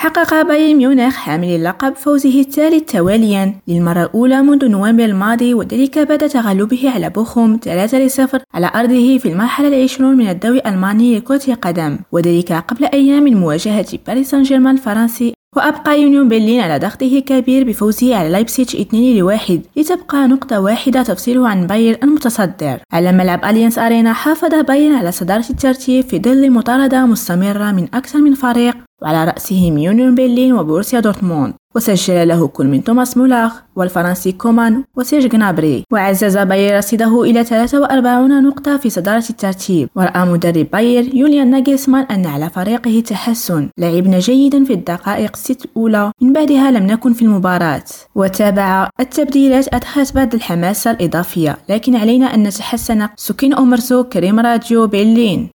حقق بايرن ميونخ حامل اللقب فوزه الثالث تواليا للمرة الأولى منذ نوفمبر الماضي، وذلك بعد تغلبه على بوخوم 3-0 على أرضه في المرحلة العشرون من الدوري الألماني لكرة القدم، وذلك قبل أيام من مواجهة باريس سان جيرمان الفرنسي. وأبقى يونيون برلين على ضغطه كبير بفوزه على لايبسيتش 2-1 لتبقى نقطة واحدة تفصله عن باير المتصدر. على ملعب أليانز أرينا حافظ باير على صدارة الترتيب في ظل مطاردة مستمرة من أكثر من فريق، وعلى رأسهم يونيون برلين وبروسيا دورتموند، وسجل له كل من توماس مولر والفرنسي كومان وسيرج جنابري. وعزز باير رصيده إلى 43 نقطة في صدارة الترتيب. ورأى مدرب باير يوليان ناجلسمان أن على فريقه التحسن، لعبنا جيدا في الدقائق 6 الأولى، من بعدها لم نكن في المباراة. وتابع التبديلات أدخلت بعض الحماسة الإضافية، لكن علينا أن نتحسن. سكين أمرسو كريم راديو برلين.